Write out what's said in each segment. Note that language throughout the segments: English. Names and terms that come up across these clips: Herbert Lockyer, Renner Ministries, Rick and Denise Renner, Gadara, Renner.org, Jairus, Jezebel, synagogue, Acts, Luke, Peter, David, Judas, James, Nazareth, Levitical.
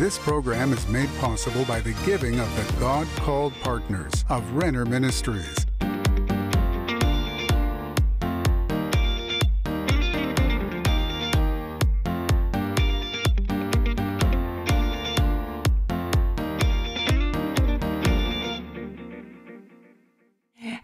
This program is made possible by the giving of the God-called partners of Renner Ministries.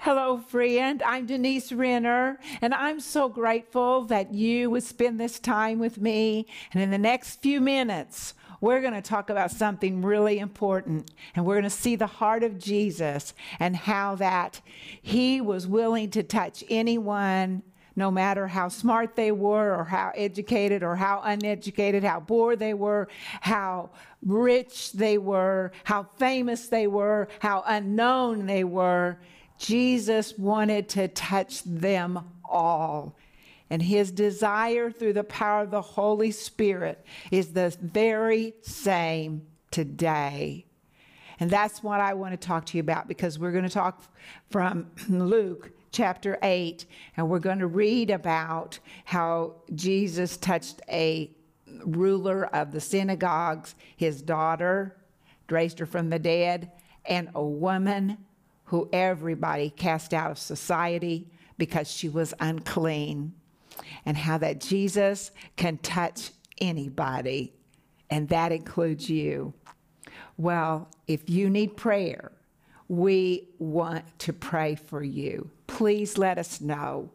Hello, friend. I'm Denise Renner, and I'm so grateful that you would spend this time with me. And in the next few minutes, we're going to talk about something really important, and we're going to see the heart of Jesus and how that he was willing to touch anyone, no matter how smart they were or how educated or how uneducated, how poor they were, how rich they were, how famous they were, how unknown they were. Jesus wanted to touch them all. And his desire through the power of the Holy Spirit is the very same today. And that's what I want to talk to you about, because we're going to talk from Luke chapter 8, and we're going to read about how Jesus touched a ruler of the synagogues, his daughter, raised her from the dead, and a woman who everybody cast out of society because she was unclean, and how that Jesus can touch anybody, and that includes you. Well, if you need prayer, we want to pray for you. Please let us know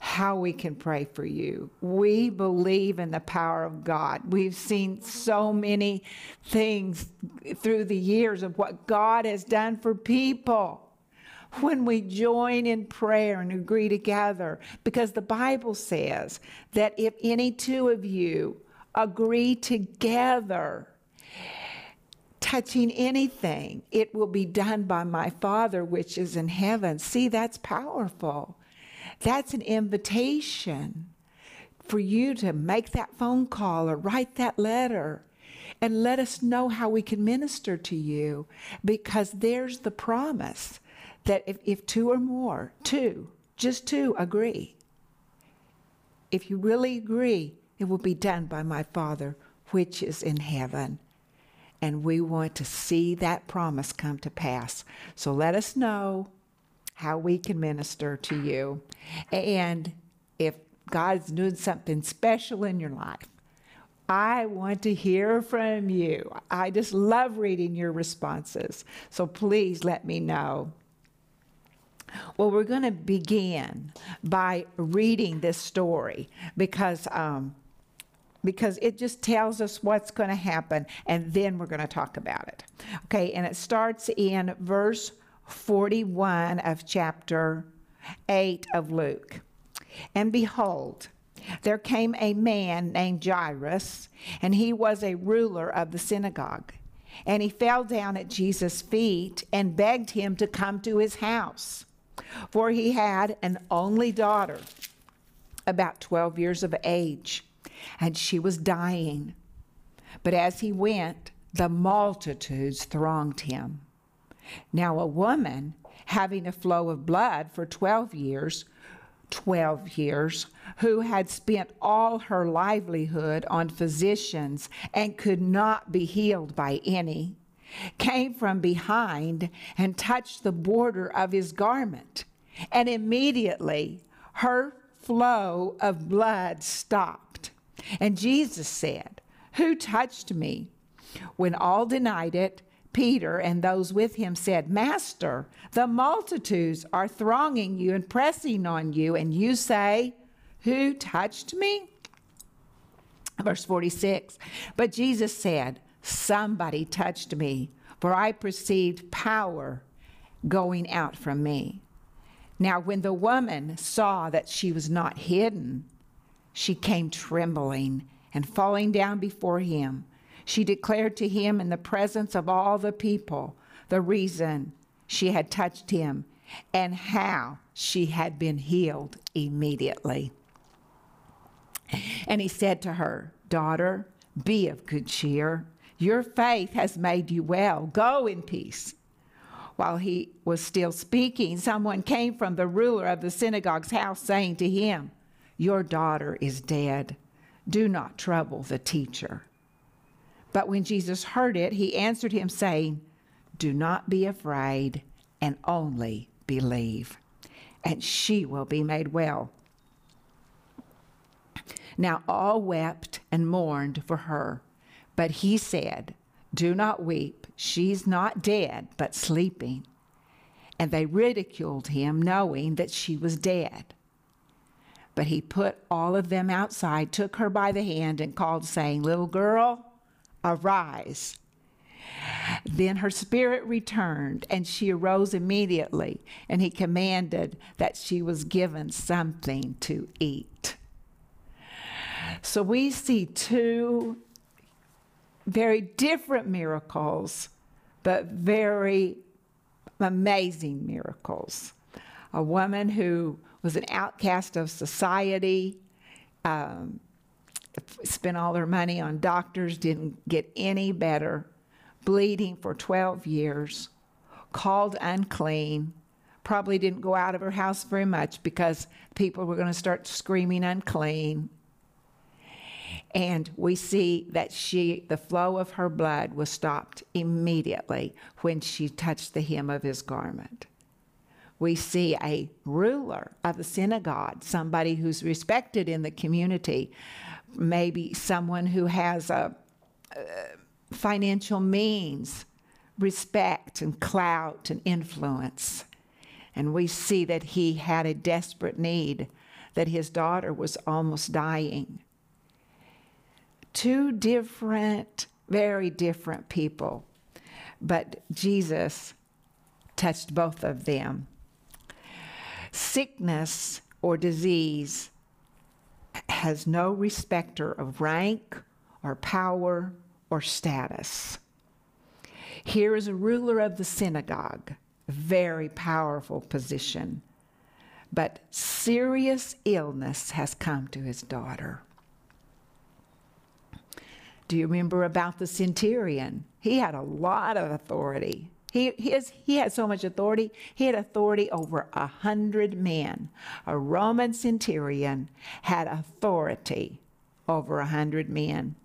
how we can pray for you. We believe in the power of God. We've seen so many things through the years of what God has done for people when we join in prayer and agree together, because the Bible says that if any two of you agree together touching anything, it will be done by my Father which is in heaven. See, that's powerful. That's an invitation for you to make that phone call or write that letter and let us know how we can minister to you, because there's the promise that if two or more, just two agree, if you really agree, it will be done by my Father which is in heaven. And we want to see that promise come to pass. So let us know how we can minister to you. And if God's doing something special in your life, I want to hear from you. I just love reading your responses. So please let me know. Well, we're going to begin by reading this story, because it just tells us what's going to happen, and then we're going to talk about it. Okay, and it starts in verse 41 of chapter 8 of Luke. And behold, there came a man named Jairus, and he was a ruler of the synagogue. And he fell down at Jesus' feet and begged him to come to his house, for he had an only daughter, about 12 years of age, and she was dying. But as he went, the multitudes thronged him. Now a woman, having a flow of blood for 12 years, who had spent all her livelihood on physicians and could not be healed by any, came from behind and touched the border of his garment, and immediately her flow of blood stopped. And Jesus said, "Who touched me?" When all denied it, Peter and those with him said, "Master, the multitudes are thronging you and pressing on you, and you say, 'Who touched me?'" Verse 46, but Jesus said, "Somebody touched me, for I perceived power going out from me." Now when the woman saw that she was not hidden, she came trembling and falling down before him. She declared to him in the presence of all the people the reason she had touched him and how she had been healed immediately. And he said to her, "Daughter, be of good cheer. Your faith has made you well. Go in peace." While he was still speaking, someone came from the ruler of the synagogue's house saying to him, "Your daughter is dead. Do not trouble the teacher." But when Jesus heard it, he answered him, saying, "Do not be afraid, and only believe, and she will be made well." Now all wept and mourned for her, but he said, "Do not weep. She's not dead, but sleeping." And they ridiculed him, knowing that she was dead. But he put all of them outside, took her by the hand, and called, saying, "Little girl, arise." Then her spirit returned, and she arose immediately, and he commanded that she was given something to eat. So we see two very different miracles, but very amazing miracles. A woman who was an outcast of society, spent all her money on doctors, didn't get any better, bleeding for 12 years, called unclean, probably didn't go out of her house very much because people were going to start screaming unclean. And we see that the flow of her blood was stopped immediately when she touched the hem of his garment. We see a ruler of the synagogue, somebody who's respected in the community, maybe someone who has a financial means, respect and clout and influence. And we see that he had a desperate need, that his daughter was almost dying. Two different, very different people, but Jesus touched both of them. Sickness or disease has no respecter of rank or power or status. Here is a ruler of the synagogue, a very powerful position, but serious illness has come to his daughter. Do you remember about the centurion? He had a lot of authority. He had so much authority. He had authority over 100 men. A Roman centurion had authority over 100 men.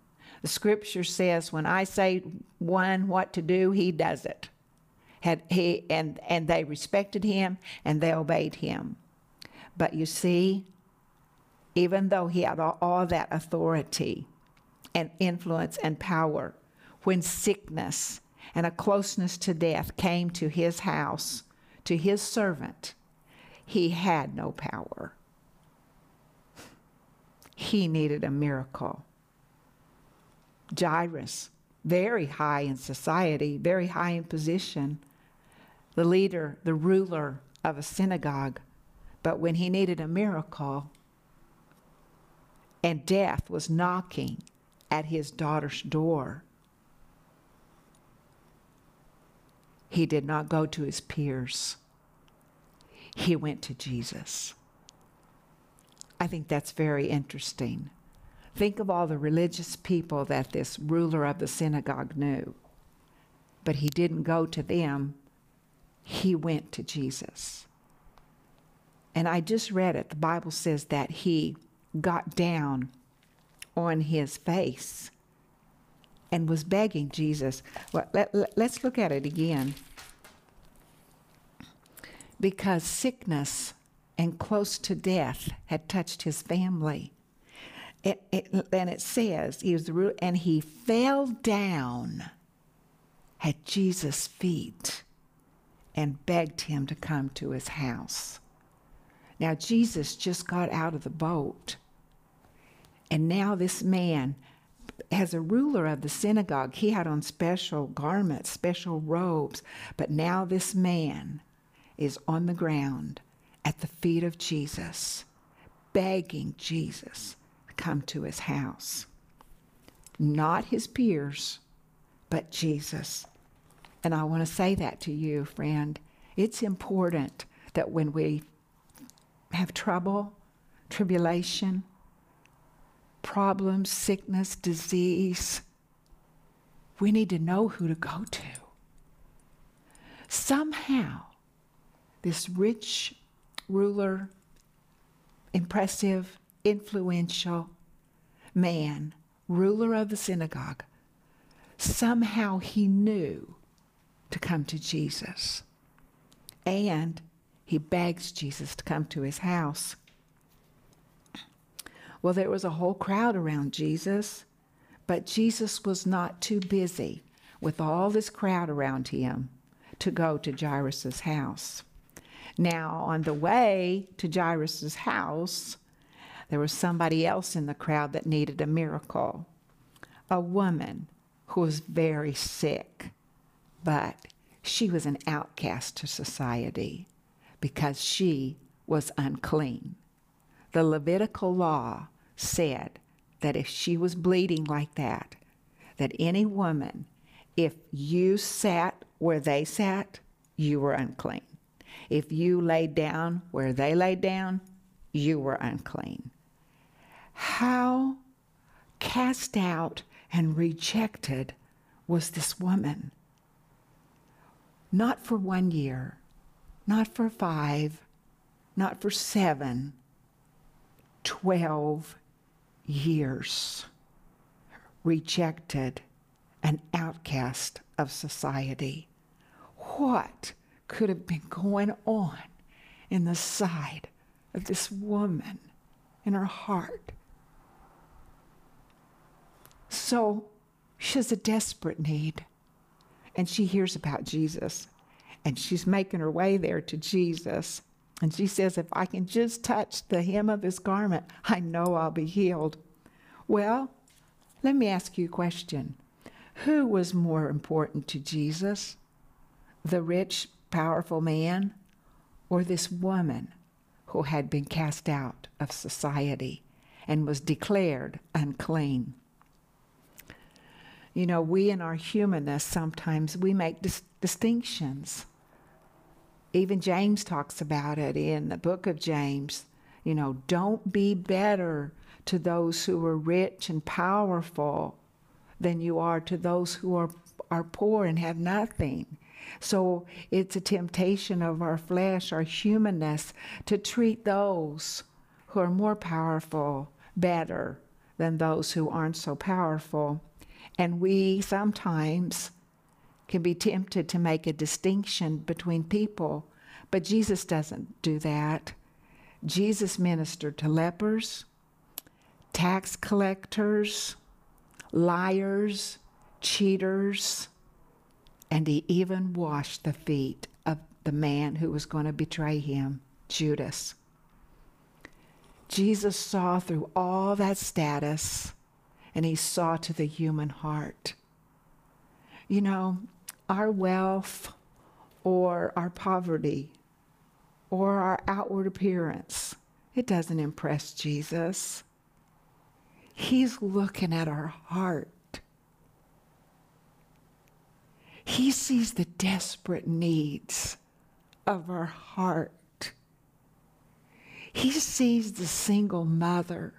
The scripture says, when I say one what to do, he does it. And they respected him and they obeyed him. But you see, even though he had all that authority and influence and power, when sickness and a closeness to death came to his house, to his servant, he had no power. He needed a miracle. Jairus, very high in society, very high in position, the leader, the ruler of a synagogue, but when he needed a miracle and death was knocking at his daughter's door, he did not go to his peers. He went to Jesus. I think that's very interesting. Think of all the religious people that this ruler of the synagogue knew, but he didn't go to them. He went to Jesus. And I just read it. The Bible says that he got down on his face and was begging Jesus. Well, let's look at it again. Because sickness and close to death had touched his family. And it says, and he fell down at Jesus' feet and begged him to come to his house. Now, Jesus just got out of the boat. And now this man, as a ruler of the synagogue, he had on special garments, special robes. But now this man is on the ground at the feet of Jesus, begging Jesus to come to his house. Not his peers, but Jesus. And I want to say that to you, friend. It's important that when we have trouble, tribulation, problems, sickness, disease, we need to know who to go to. Somehow, this rich ruler, impressive, influential man, ruler of the synagogue, somehow he knew to come to Jesus. And he begs Jesus to come to his house. Well, there was a whole crowd around Jesus, but Jesus was not too busy with all this crowd around him to go to Jairus' house. Now, on the way to Jairus' house, there was somebody else in the crowd that needed a miracle, a woman who was very sick, but she was an outcast to society because she was unclean. The Levitical law said that if she was bleeding like that, that any woman, if you sat where they sat, you were unclean. If you laid down where they laid down, you were unclean. How cast out and rejected was this woman? Not for 1 year, not for 5, not for 7, 12 years. Rejected, an outcast of society. What could have been going on in the side of this woman, in her heart? So she has a desperate need, and she hears about Jesus, and she's making her way there to Jesus, and she says, if I can just touch the hem of his garment, I know I'll be healed. Well, let me ask you a question. Who was more important to Jesus, the rich, powerful man, or this woman who had been cast out of society and was declared unclean? You know, we in our humanness, sometimes we make distinctions. Even James talks about it in the book of James. You know, don't be better to those who are rich and powerful than you are to those who are poor and have nothing. So it's a temptation of our flesh, our humanness, to treat those who are more powerful better than those who aren't so powerful. And we sometimes can be tempted to make a distinction between people, but Jesus doesn't do that. Jesus ministered to lepers, tax collectors, liars, cheaters, and he even washed the feet of the man who was going to betray him, Judas. Jesus saw through all that status, and he saw to the human heart. You know, our wealth or our poverty or our outward appearance, it doesn't impress Jesus. He's looking at our heart. He sees the desperate needs of our heart. He sees the single mother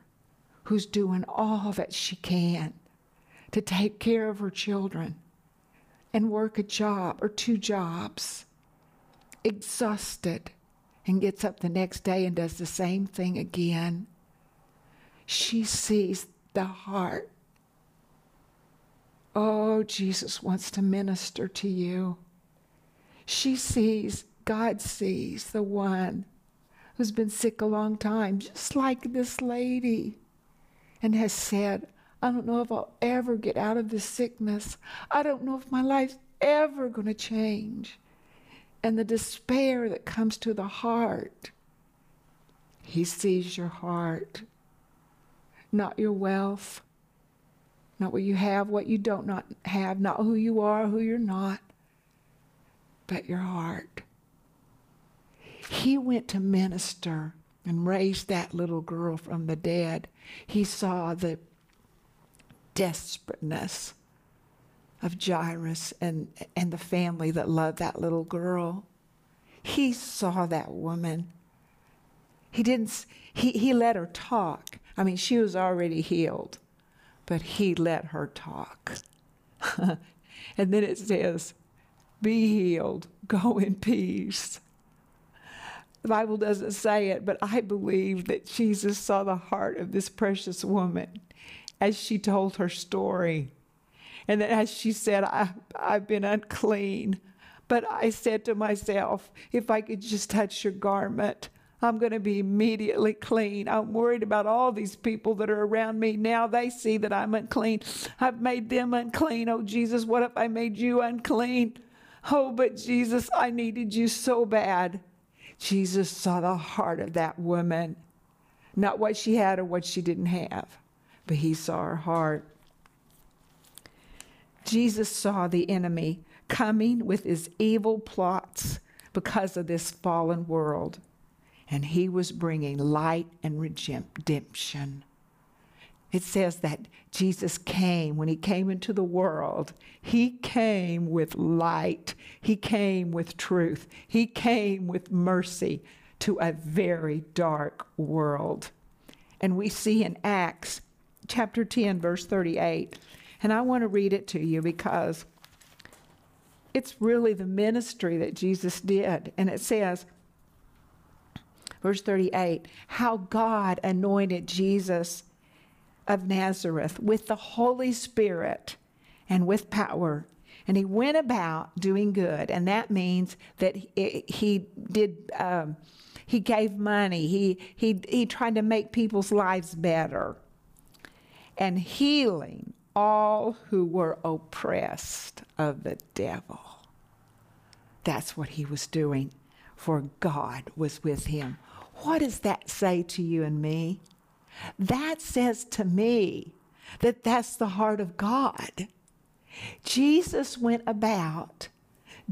who's doing all that she can to take care of her children and work a job or 2 jobs, exhausted, and gets up the next day and does the same thing again. She sees the heart. Oh, Jesus wants to minister to you. She sees, God sees the one who's been sick a long time, just like this lady, and has said, I don't know if I'll ever get out of this sickness. I don't know if my life's ever going to change. And the despair that comes to the heart. He sees your heart, not your wealth. Not what you have, what you don't not have, not who you are, who you're not, but your heart. He went to minister and raised that little girl from the dead. He saw the desperateness of Jairus and the family that loved that little girl. He saw that woman. He let her talk. I mean, she was already healed. But he let her talk. And then it says, be healed, go in peace. The Bible doesn't say it, but I believe that Jesus saw the heart of this precious woman as she told her story. And then as she said, I've been unclean. But I said to myself, if I could just touch your garment, I'm going to be immediately clean. I'm worried about all these people that are around me. Now they see that I'm unclean. I've made them unclean. Oh, Jesus, what if I made you unclean? Oh, but Jesus, I needed you so bad. Jesus saw the heart of that woman, not what she had or what she didn't have, but he saw her heart. Jesus saw the enemy coming with his evil plots because of this fallen world, and he was bringing light and redemption. It says that Jesus came, when he came into the world, he came with light, he came with truth, he came with mercy to a very dark world. And we see in Acts chapter 10, verse 38, and I want to read it to you because it's really the ministry that Jesus did. And it says, verse 38, how God anointed Jesus of Nazareth with the Holy Spirit and with power. And he went about doing good. And that means that he gave money. He tried to make people's lives better. And healing all who were oppressed of the devil. That's what he was doing, for God was with him. What does that say to you and me? That says to me that that's the heart of God. Jesus went about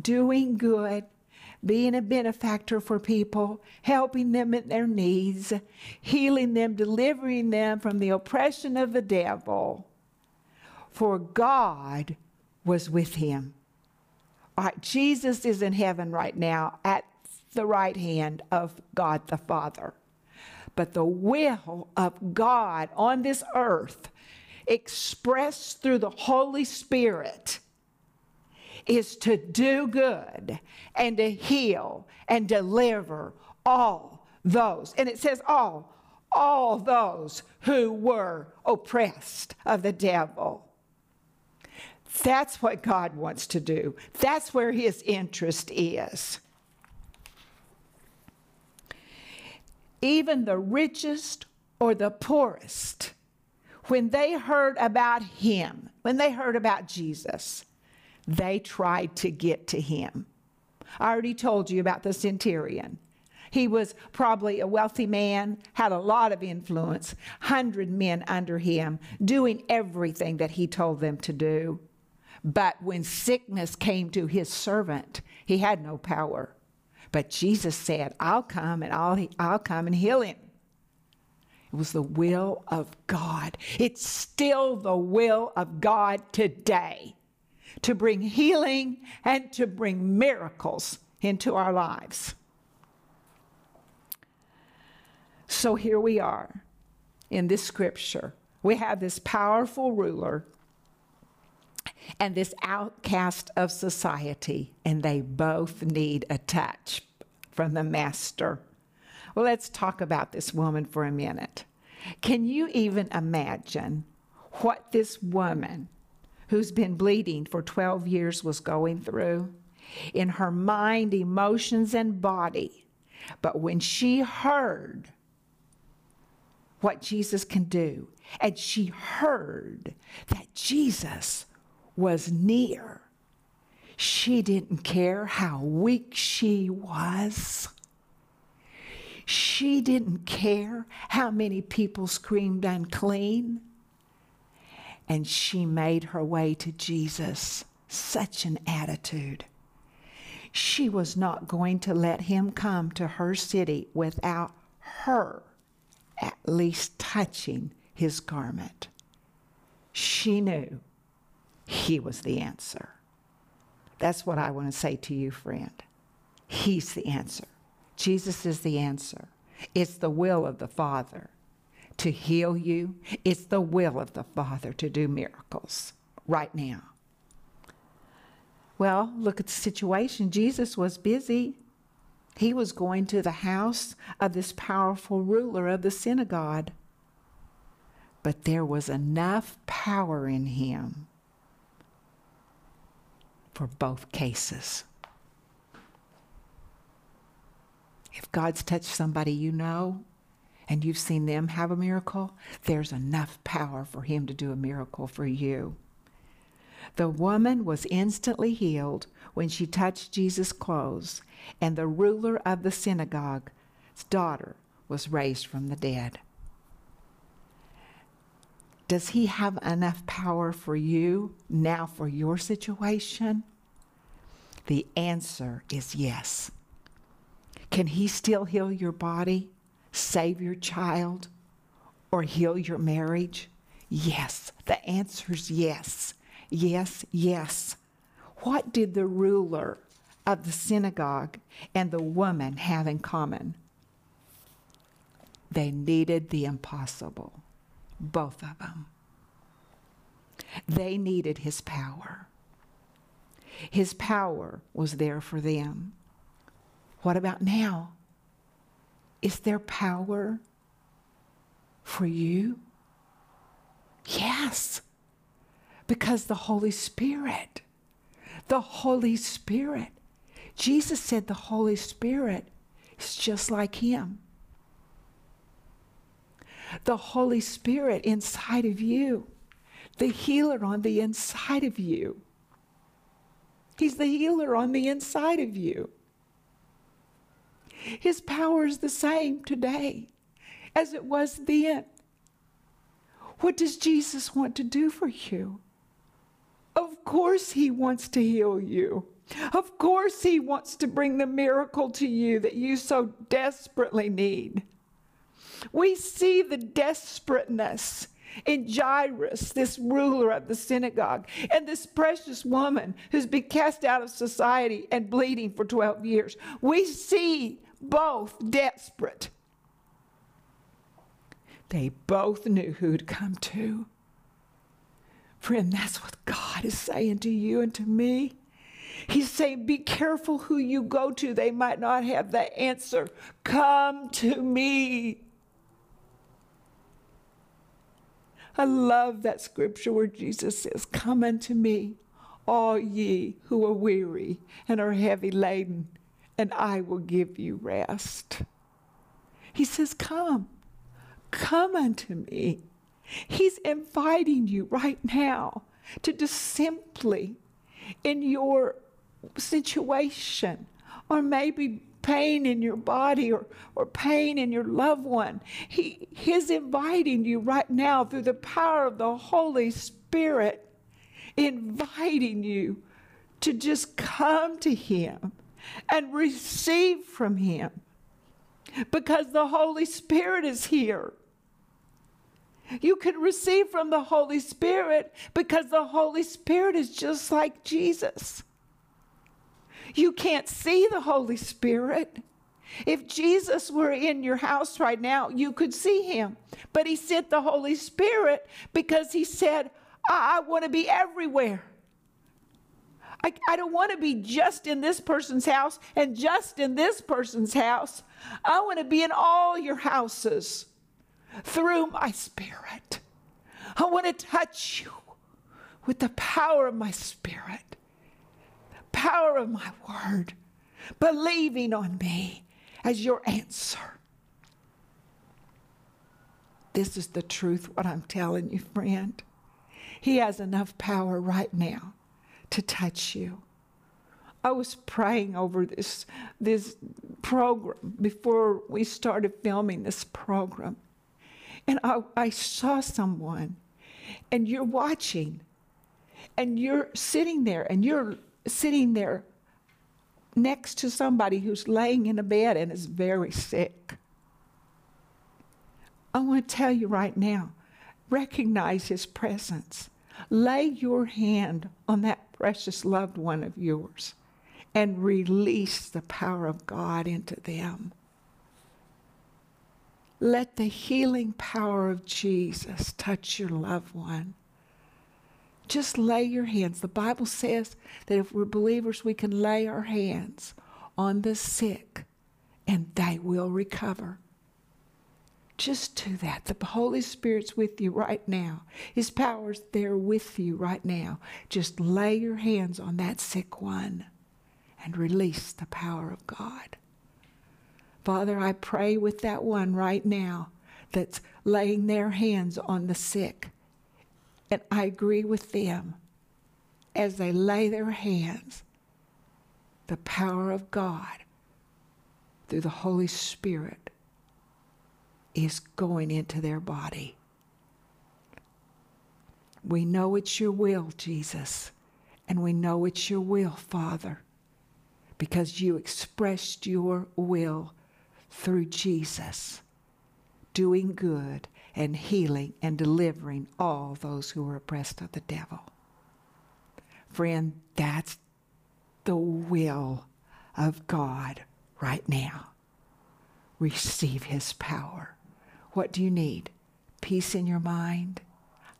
doing good, being a benefactor for people, helping them in their needs, healing them, delivering them from the oppression of the devil. For God was with him. All right, Jesus is in heaven right now at the right hand of God the Father. But the will of God on this earth, expressed through the Holy Spirit, is to do good and to heal and deliver all those. And it says all those who were oppressed of the devil. That's what God wants to do. That's where his interest is. Even the richest or the poorest, when they heard about him, when they heard about Jesus, they tried to get to him. I already told you about the centurion. He was probably a wealthy man, had a lot of influence, 100 men under him, doing everything that he told them to do. But when sickness came to his servant, he had no power. But Jesus said, I'll come and heal him. It was the will of God. It's still the will of God today to bring healing and to bring miracles into our lives. So here we are in this scripture. We have this powerful ruler and this outcast of society, and they both need a touch from the master. Well, let's talk about this woman for a minute. Can you even imagine what this woman, who's been bleeding for 12 years, was going through? In her mind, emotions, and body. But when she heard what Jesus can do, and she heard that Jesus was near, she didn't care how weak she was. She didn't care how many people screamed unclean. And she made her way to Jesus. Such an attitude. She was not going to let him come to her city without her at least touching his garment. She knew he was the answer. That's what I want to say to you, friend. He's the answer. Jesus is the answer. It's the will of the Father to heal you. It's the will of the Father to do miracles right now. Well, look at the situation. Jesus was busy. He was going to the house of this powerful ruler of the synagogue. But there was enough power in him for both cases. If God's touched somebody you know and you've seen them have a miracle, there's enough power for him to do a miracle for you. The woman was instantly healed when she touched Jesus' clothes, and the ruler of the synagogue's daughter was raised from the dead. Does he have enough power for you now for your situation? The answer is yes. Can he still heal your body, save your child, or heal your marriage? Yes. The answer is yes. Yes, yes. What did the ruler of the synagogue and the woman have in common? They needed the impossible, both of them. They needed his power. His power was there for them. What about now? Is there power for you? Yes. Because the Holy Spirit, Jesus said the Holy Spirit is just like him. The Holy Spirit inside of you, the healer on the inside of you. He's the healer on the inside of you. His power is the same today as it was then. What does Jesus want to do for you? Of course he wants to heal you. Of course he wants to bring the miracle to you that you so desperately need. We see the desperateness in Jairus, this ruler of the synagogue, and this precious woman who's been cast out of society and bleeding for 12 years. We see both desperate. They both knew who to come to. Friend, that's what God is saying to you and to me. He's saying, be careful who you go to. They might not have the answer. Come to me. I love that scripture where Jesus says, come unto me, all ye who are weary and are heavy laden, and I will give you rest. He says, come. Come unto me. He's inviting you right now to just simply, in your situation, or maybe pain in your body or pain in your loved one, he's inviting you right now through the power of the Holy Spirit, inviting you to just come to him and receive from him, because the Holy Spirit is here. You can receive from the Holy Spirit because the Holy Spirit is just like Jesus. You can't see the Holy Spirit. If Jesus were in your house right now, you could see him. But he sent the Holy Spirit because he said, I want to be everywhere. I don't want to be just in this person's house and just in this person's house. I want to be in all your houses. Through my spirit, I want to touch you with the power of my spirit, the power of my word, believing on me as your answer. This is the truth, what I'm telling you, friend. He has enough power right now to touch you. I was praying over this program before we started filming this program. And I saw someone, and you're watching, and you're sitting there next to somebody who's laying in a bed and is very sick. I want to tell you right now, recognize his presence. Lay your hand on that precious loved one of yours and release the power of God into them. Let the healing power of Jesus touch your loved one. Just lay your hands. The Bible says that if we're believers, we can lay our hands on the sick and they will recover. Just do that. The Holy Spirit's with you right now. His power's there with you right now. Just lay your hands on that sick one and release the power of God. Father, I pray with that one right now that's laying their hands on the sick. And I agree with them. As they lay their hands, the power of God through the Holy Spirit is going into their body. We know it's your will, Jesus, and we know it's your will, Father, because you expressed your will through Jesus, doing good and healing and delivering all those who are oppressed of the devil. Friend, that's the will of God right now. Receive his power. What do you need? Peace in your mind?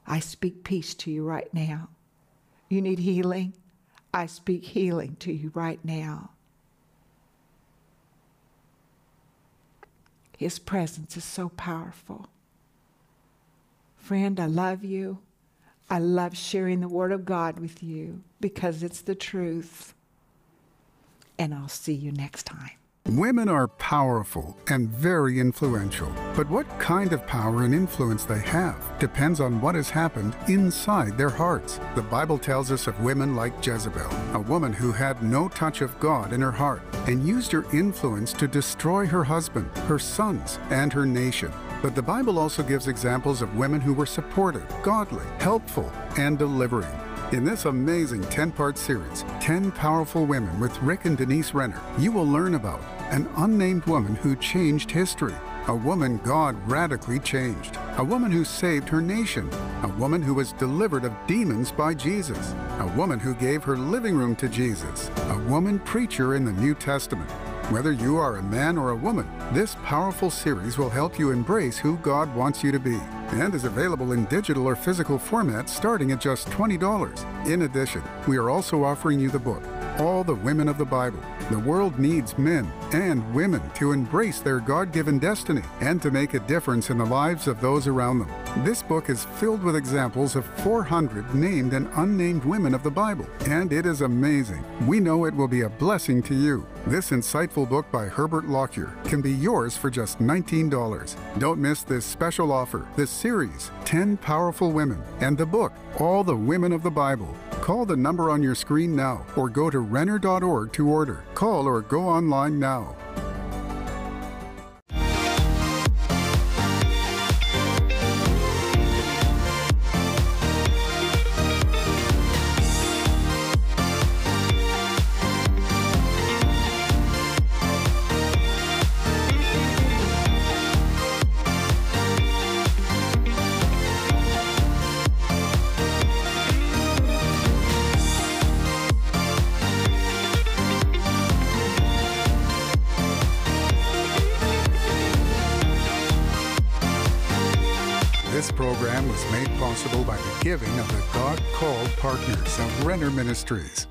I speak peace to you right now. You need healing? I speak healing to you right now. His presence is so powerful. Friend, I love you. I love sharing the Word of God with you because it's the truth. And I'll see you next time. Women are powerful and very influential, but what kind of power and influence they have depends on what has happened inside their hearts. The Bible tells us of women like Jezebel, a woman who had no touch of God in her heart and used her influence to destroy her husband, her sons, and her nation. But the Bible also gives examples of women who were supportive, godly, helpful, and delivering. In this amazing 10-part series, 10 Powerful Women with Rick and Denise Renner, you will learn about an unnamed woman who changed history, a woman God radically changed, a woman who saved her nation, a woman who was delivered of demons by Jesus, a woman who gave her living room to Jesus, a woman preacher in the New Testament. Whether you are a man or a woman, this powerful series will help you embrace who God wants you to be, and is available in digital or physical format starting at just $20. In addition, we are also offering you the book, All the Women of the Bible. The world needs men and women to embrace their God-given destiny and to make a difference in the lives of those around them. This book is filled with examples of 400 named and unnamed women of the Bible, and it is amazing. We know it will be a blessing to you. This insightful book by Herbert Lockyer can be yours for just $19. Don't miss this special offer, this series, 10 Powerful Women, and the book, All the Women of the Bible. Call the number on your screen now or go to Renner.org to order. Call or go online now. By the giving of the God-called partners of Renner Ministries.